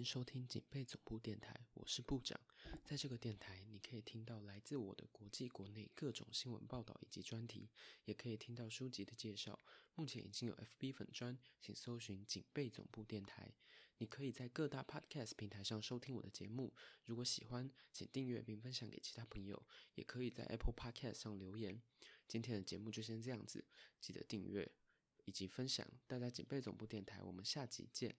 迎收听警备总部电台，我是部长。在这个电台，你可以听到来自我的国际国内各种新闻报道以及专题，也可以听到书籍的介绍。目前已经有 FB 粉专，请搜寻警备总部电台。你可以在各大 Podcast 平台上收听我的节目，如果喜欢请订阅并分享给其他朋友，也可以在 Apple Podcast 上留言。今天的节目就先这样子，记得订阅以及分享。大家警备总部电台，我们下集见。